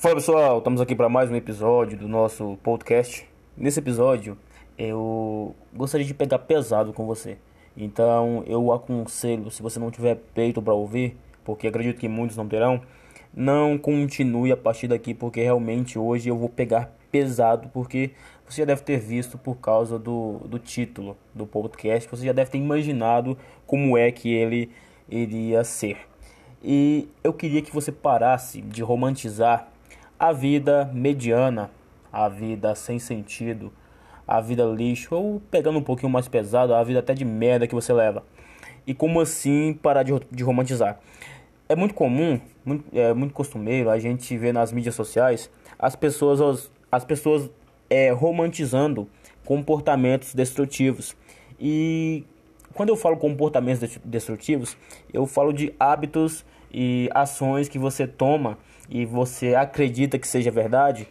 Fala pessoal, estamos aqui para mais um episódio do nosso podcast. Nesse episódio eu gostaria de pegar pesado com você. Então eu aconselho, se você não tiver peito para ouvir, porque acredito que muitos não terão, não continue a partir daqui, porque realmente hoje eu vou pegar pesado, porque você já deve ter visto por causa do título do podcast, você já deve ter imaginado como é que ele iria ser. E eu queria que você parasse de romantizar a vida mediana, a vida sem sentido, a vida lixo, ou pegando um pouquinho mais pesado, a vida até de merda que você leva. E como assim parar de romantizar? É muito comum, muito costumeiro a gente ver nas mídias sociais as pessoas romantizando comportamentos destrutivos. E quando eu falo comportamentos destrutivos, eu falo de hábitos e ações que você toma e você acredita que seja verdade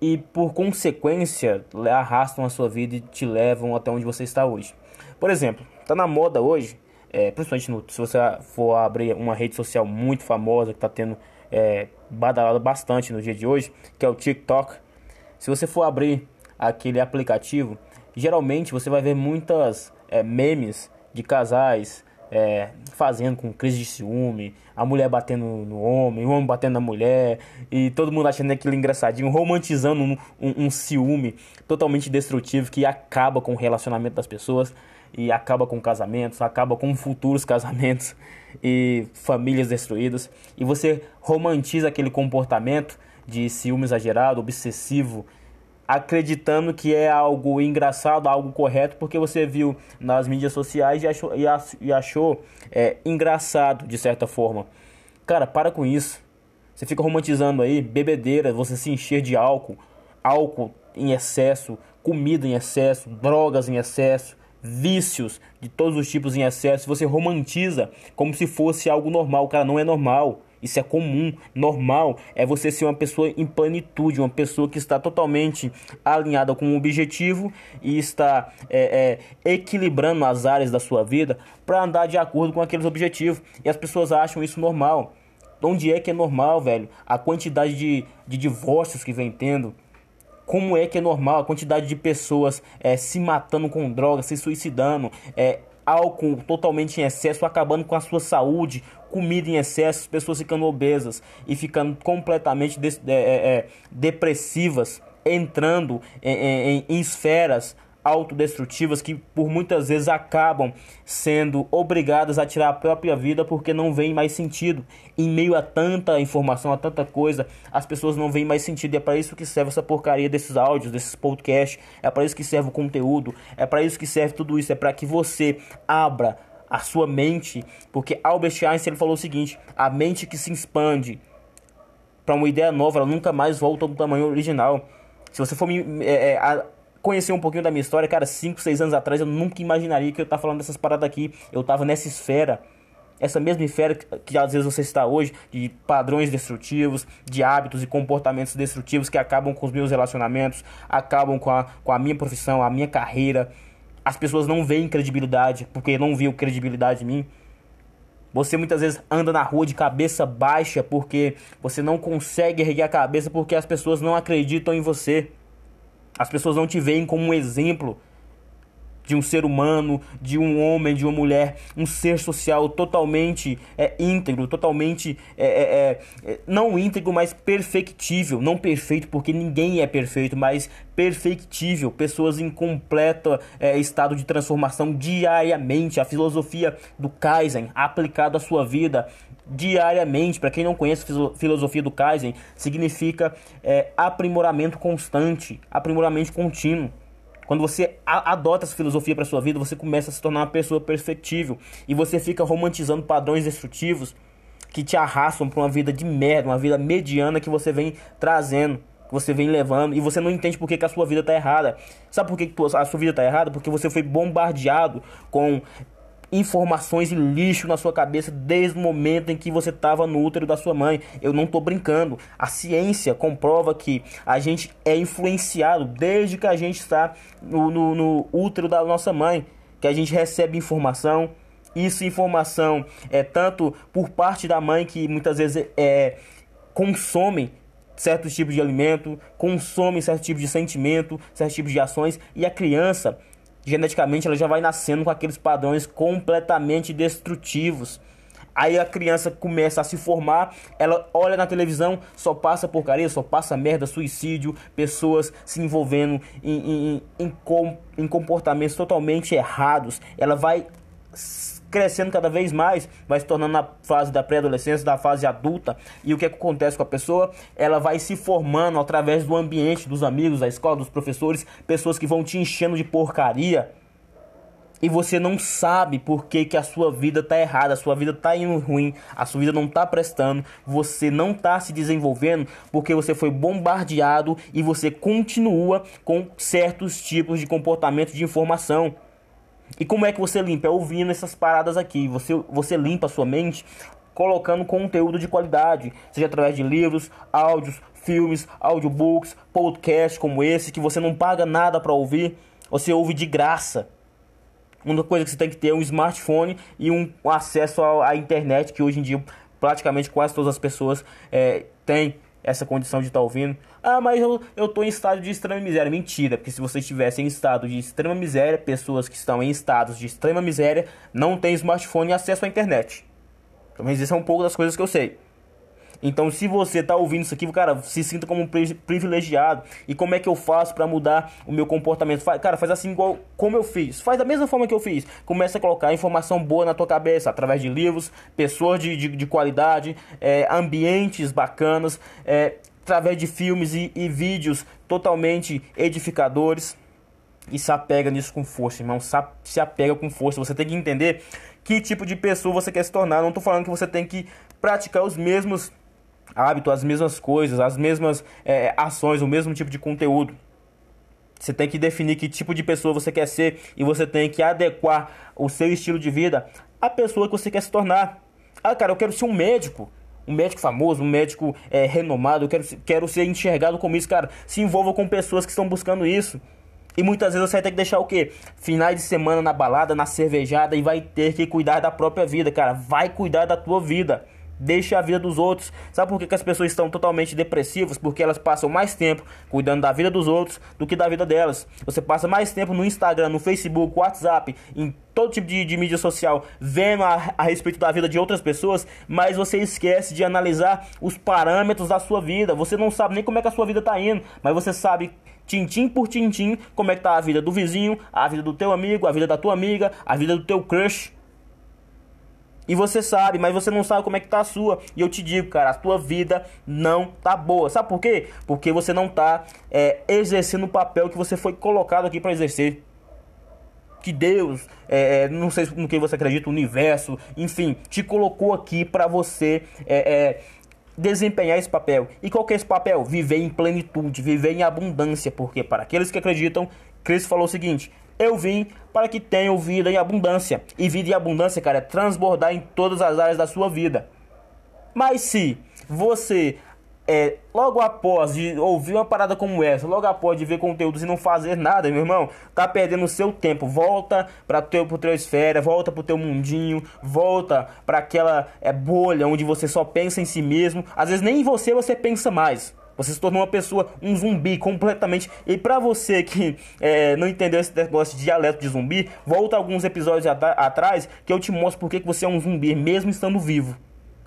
e, por consequência, arrastam a sua vida e te levam até onde você está hoje. Por exemplo, está na moda hoje, principalmente se você for abrir uma rede social muito famosa que está tendo badalado bastante no dia de hoje, que é o TikTok. Se você for abrir aquele aplicativo, geralmente você vai ver muitas memes de casais fazendo com crise de ciúme, a mulher batendo no homem, o homem batendo na mulher, e todo mundo achando aquilo engraçadinho, romantizando um ciúme totalmente destrutivo que acaba com o relacionamento das pessoas e acaba com casamentos, acaba com futuros casamentos e famílias destruídas. E você romantiza aquele comportamento de ciúme exagerado, obsessivo, acreditando que é algo engraçado, algo correto, porque você viu nas mídias sociais e achou engraçado, de certa forma. Cara, para com isso. Você fica romantizando aí bebedeira, você se encher de álcool em excesso, comida em excesso, drogas em excesso, vícios de todos os tipos em excesso. Você romantiza como se fosse algo normal. Cara, não é normal. Isso é comum. Normal é você ser uma pessoa em plenitude, uma pessoa que está totalmente alinhada com um objetivo e está equilibrando as áreas da sua vida para andar de acordo com aqueles objetivos. E as pessoas acham isso normal. Onde é que é normal, velho? A quantidade de divórcios que vem tendo. Como é que é normal a quantidade de pessoas se matando com drogas, se suicidando, álcool totalmente em excesso, acabando com a sua saúde, comida em excesso, pessoas ficando obesas e ficando completamente depressivas, entrando em esferas autodestrutivas que por muitas vezes acabam sendo obrigadas a tirar a própria vida porque não vem mais sentido. Em meio a tanta informação, a tanta coisa, as pessoas não veem mais sentido. E é para isso que serve essa porcaria desses áudios, desses podcasts, é para isso que serve o conteúdo, é para isso que serve tudo isso, é para que você abra a sua mente, porque Albert Einstein ele falou o seguinte: a mente que se expande para uma ideia nova, ela nunca mais volta ao tamanho original. Se você for conhecer um pouquinho da minha história, cara, 5, 6 anos atrás eu nunca imaginaria que eu tava falando dessas paradas aqui. Eu tava nessa esfera, essa mesma esfera que às vezes você está hoje, de padrões destrutivos, de hábitos e comportamentos destrutivos que acabam com os meus relacionamentos, acabam com a minha profissão, a minha carreira. As pessoas não veem credibilidade, porque não viu credibilidade em mim. Você muitas vezes anda na rua de cabeça baixa porque você não consegue erguer a cabeça, porque as pessoas não acreditam em você. As pessoas não te veem como um exemplo de um ser humano, de um homem, de uma mulher, um ser social totalmente íntegro, totalmente, não íntegro, mas perfectível. Não perfeito, porque ninguém é perfeito, mas perfectível. Pessoas em completo estado de transformação diariamente. A filosofia do Kaizen aplicada à sua vida diariamente. Para quem não conhece a filosofia do Kaizen, significa aprimoramento constante, aprimoramento contínuo. Quando você adota essa filosofia para sua vida, você começa a se tornar uma pessoa perfectível. E você fica romantizando padrões destrutivos que te arrastam para uma vida de merda, uma vida mediana que você vem trazendo, que você vem levando. E você não entende por que a sua vida está errada. Sabe por que a sua vida está errada? Porque você foi bombardeado com informações e lixo na sua cabeça desde o momento em que você estava no útero da sua mãe. Eu não estou brincando. A ciência comprova que a gente é influenciado desde que a gente está no útero da nossa mãe, que a gente recebe informação. Isso, informação é tanto por parte da mãe, que muitas vezes consome certos tipos de alimento, consome certos tipos de sentimento, certos tipos de ações, e a criança, geneticamente, ela já vai nascendo com aqueles padrões completamente destrutivos. Aí a criança começa a se formar, ela olha na televisão, só passa porcaria, só passa merda, suicídio, pessoas se envolvendo em comportamentos totalmente errados. Ela vai crescendo cada vez mais, vai se tornando na fase da pré-adolescência, da fase adulta. E o que acontece com a pessoa? Ela vai se formando através do ambiente, dos amigos, da escola, dos professores, pessoas que vão te enchendo de porcaria. E você não sabe por que a sua vida tá errada, a sua vida tá indo ruim, a sua vida não tá prestando, você não tá se desenvolvendo porque você foi bombardeado e você continua com certos tipos de comportamento de informação. E como é que você limpa? É ouvindo essas paradas aqui, você limpa a sua mente colocando conteúdo de qualidade, seja através de livros, áudios, filmes, audiobooks, podcasts como esse, que você não paga nada para ouvir, você ouve de graça. Uma coisa que você tem que ter é um smartphone e um acesso à internet, que hoje em dia praticamente quase todas as pessoas têm essa condição de estar ouvindo. Ah, mas eu estou em estado de extrema miséria. Mentira, porque se você estivesse em estado de extrema miséria, pessoas que estão em estados de extrema miséria não têm smartphone e acesso à internet. Mas isso é um pouco das coisas que eu sei. Então, se você está ouvindo isso aqui, cara, se sinta como um privilegiado. E como é que eu faço para mudar o meu comportamento? Cara, faz assim igual como eu fiz. Faz da mesma forma que eu fiz. Começa a colocar informação boa na tua cabeça, através de livros, pessoas de qualidade, ambientes bacanas, através de filmes e vídeos totalmente edificadores. E se apega nisso com força, irmão. Se apega com força. Você tem que entender que tipo de pessoa você quer se tornar. Não estou falando que você tem que praticar os mesmos hábito, as mesmas coisas, as mesmas ações, o mesmo tipo de conteúdo. Você tem que definir que tipo de pessoa você quer ser e você tem que adequar o seu estilo de vida à pessoa que você quer se tornar. Ah, cara, eu quero ser um médico famoso, um médico renomado, eu quero ser enxergado como isso, cara. Se envolva com pessoas que estão buscando isso. E muitas vezes você vai ter que deixar o quê? Finais de semana na balada, na cervejada, e vai ter que cuidar da própria vida, cara. Vai cuidar da tua vida. Deixa a vida dos outros. Sabe por que as pessoas estão totalmente depressivas? Porque elas passam mais tempo cuidando da vida dos outros do que da vida delas. Você passa mais tempo no Instagram, no Facebook, WhatsApp, em todo tipo de mídia social, vendo a respeito da vida de outras pessoas, mas você esquece de analisar os parâmetros da sua vida. Você não sabe nem como é que a sua vida está indo, mas você sabe tintim por tintim como é que está a vida do vizinho, a vida do teu amigo, a vida da tua amiga, a vida do teu crush. E você sabe, mas você não sabe como é que tá a sua. E eu te digo, cara, a tua vida não tá boa. Sabe por quê? Porque você não tá exercendo o papel que você foi colocado aqui para exercer. Que Deus, não sei no que você acredita, o universo, enfim, te colocou aqui para você desempenhar esse papel. E qual que é esse papel? Viver em plenitude, viver em abundância. Porque para aqueles que acreditam, Cristo falou o seguinte: eu vim para que tenham vida em abundância. E vida em abundância, cara, é transbordar em todas as áreas da sua vida. Mas se você, logo após de ouvir uma parada como essa, logo após de ver conteúdos e não fazer nada, meu irmão, tá perdendo o seu tempo. Volta para teu esfera, volta pro teu mundinho, volta para aquela bolha onde você só pensa em si mesmo. Às vezes nem em você pensa mais. Você se tornou uma pessoa, um zumbi completamente. E pra você que não entendeu esse negócio de dialeto de zumbi, volta alguns episódios atrás que eu te mostro por que você é um zumbi, mesmo estando vivo.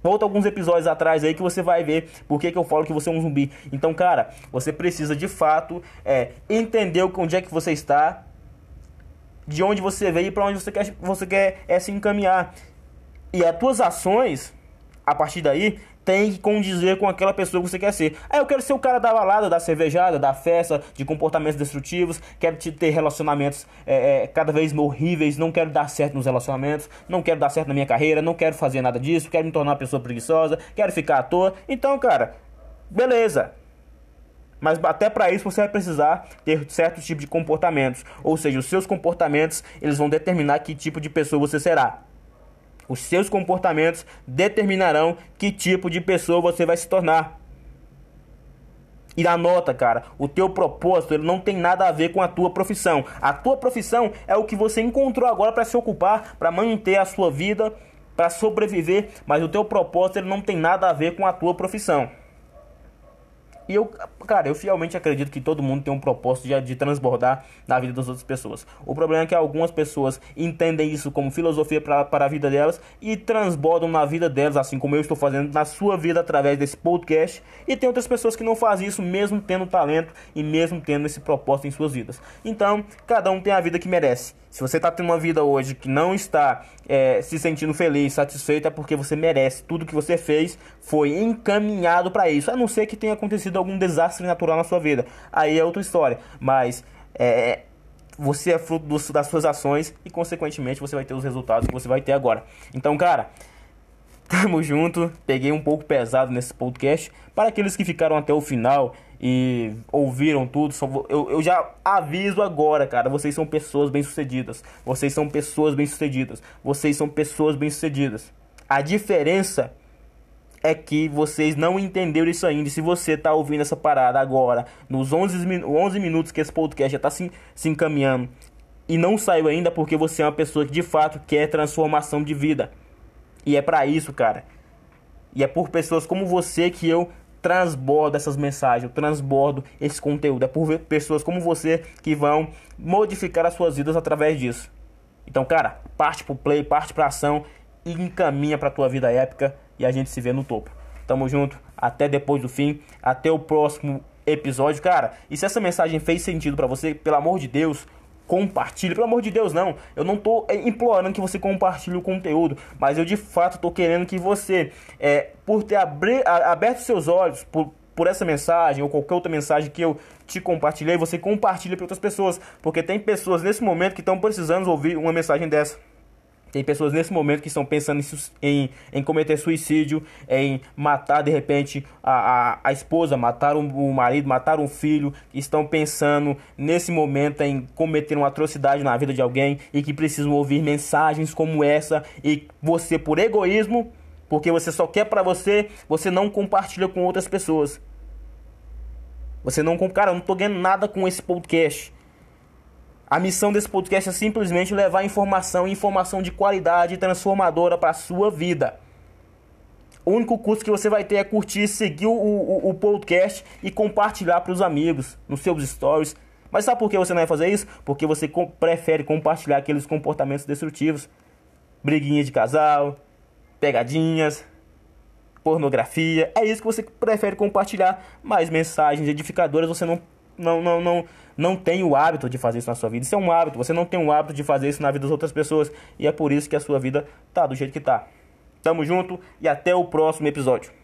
Volta alguns episódios atrás aí que você vai ver por que eu falo que você é um zumbi. Então, cara, você precisa de fato entender onde é que você está, de onde você veio e pra onde você quer se encaminhar. E as tuas ações, a partir daí, tem que condizer com aquela pessoa que você quer ser. Eu quero ser o cara da balada, da cervejada, da festa, de comportamentos destrutivos. Quero ter relacionamentos cada vez mais horríveis. Não quero dar certo nos relacionamentos. Não quero dar certo na minha carreira. Não quero fazer nada disso. Quero me tornar uma pessoa preguiçosa. Quero ficar à toa. Então, cara, beleza. Mas até para isso você vai precisar ter certos tipos de comportamentos. Ou seja, os seus comportamentos, eles vão determinar que tipo de pessoa você será. Os seus comportamentos determinarão que tipo de pessoa você vai se tornar. E anota, cara, o teu propósito, ele não tem nada a ver com a tua profissão. A tua profissão é o que você encontrou agora para se ocupar, para manter a sua vida, para sobreviver. Mas o teu propósito, ele não tem nada a ver com a tua profissão. E eu, cara, eu fielmente acredito que todo mundo tem um propósito de transbordar na vida das outras pessoas. O problema é que algumas pessoas entendem isso como filosofia para a vida delas e transbordam na vida delas, assim como eu estou fazendo na sua vida através desse podcast. E tem outras pessoas que não fazem isso mesmo tendo talento e mesmo tendo esse propósito em suas vidas. Então, cada um tem a vida que merece. Se você está tendo uma vida hoje que não está se sentindo feliz, satisfeito, é porque você merece. Tudo que você fez foi encaminhado para isso, a não ser que tenha acontecido algum desastre natural na sua vida. Aí é outra história, mas você é fruto das suas ações e, consequentemente, você vai ter os resultados que você vai ter agora. Então, cara, tamo junto. Peguei um pouco pesado nesse podcast. Para aqueles que ficaram até o final e ouviram tudo, eu já aviso agora, cara, vocês são pessoas bem-sucedidas, vocês são pessoas bem-sucedidas, vocês são pessoas bem-sucedidas. A diferença é que vocês não entenderam isso ainda. Se você tá ouvindo essa parada agora, nos 11 minutos que esse podcast já tá se encaminhando, e não saiu ainda, porque você é uma pessoa que de fato quer transformação de vida. E é pra isso, cara. E é por pessoas como você que eu transbordo essas mensagens, eu transbordo esse conteúdo. É por pessoas como você que vão modificar as suas vidas através disso. Então, cara, parte pro play, parte pra ação e encaminha pra tua vida épica, e a gente se vê no topo. Tamo junto, até depois do fim, até o próximo episódio, cara. E se essa mensagem fez sentido pra você, pelo amor de Deus, compartilhe. Pelo amor de Deus, não. Eu não tô implorando que você compartilhe o conteúdo, mas eu de fato tô querendo que você, por ter aberto seus olhos por essa mensagem ou qualquer outra mensagem que eu te compartilhei, você compartilha para outras pessoas, porque tem pessoas nesse momento que estão precisando ouvir uma mensagem dessa. Tem pessoas nesse momento que estão pensando em cometer suicídio, em matar de repente a esposa, matar o marido, matar um filho. Estão pensando nesse momento em cometer uma atrocidade na vida de alguém e que precisam ouvir mensagens como essa. E você, por egoísmo, porque você só quer pra você, você não compartilha com outras pessoas. Você não... Cara, eu não tô ganhando nada com esse podcast. A missão desse podcast é simplesmente levar informação de qualidade transformadora para a sua vida. O único custo que você vai ter é curtir, seguir o podcast e compartilhar para os amigos, nos seus stories. Mas sabe por que você não vai fazer isso? Porque você prefere compartilhar aqueles comportamentos destrutivos. Briguinha de casal, pegadinhas, pornografia. É isso que você prefere compartilhar. Mas mensagens edificadoras você não tem o hábito de fazer isso na sua vida. Isso é um hábito. Você não tem o hábito de fazer isso na vida das outras pessoas. E é por isso que a sua vida tá do jeito que tá. Tamo junto e até o próximo episódio.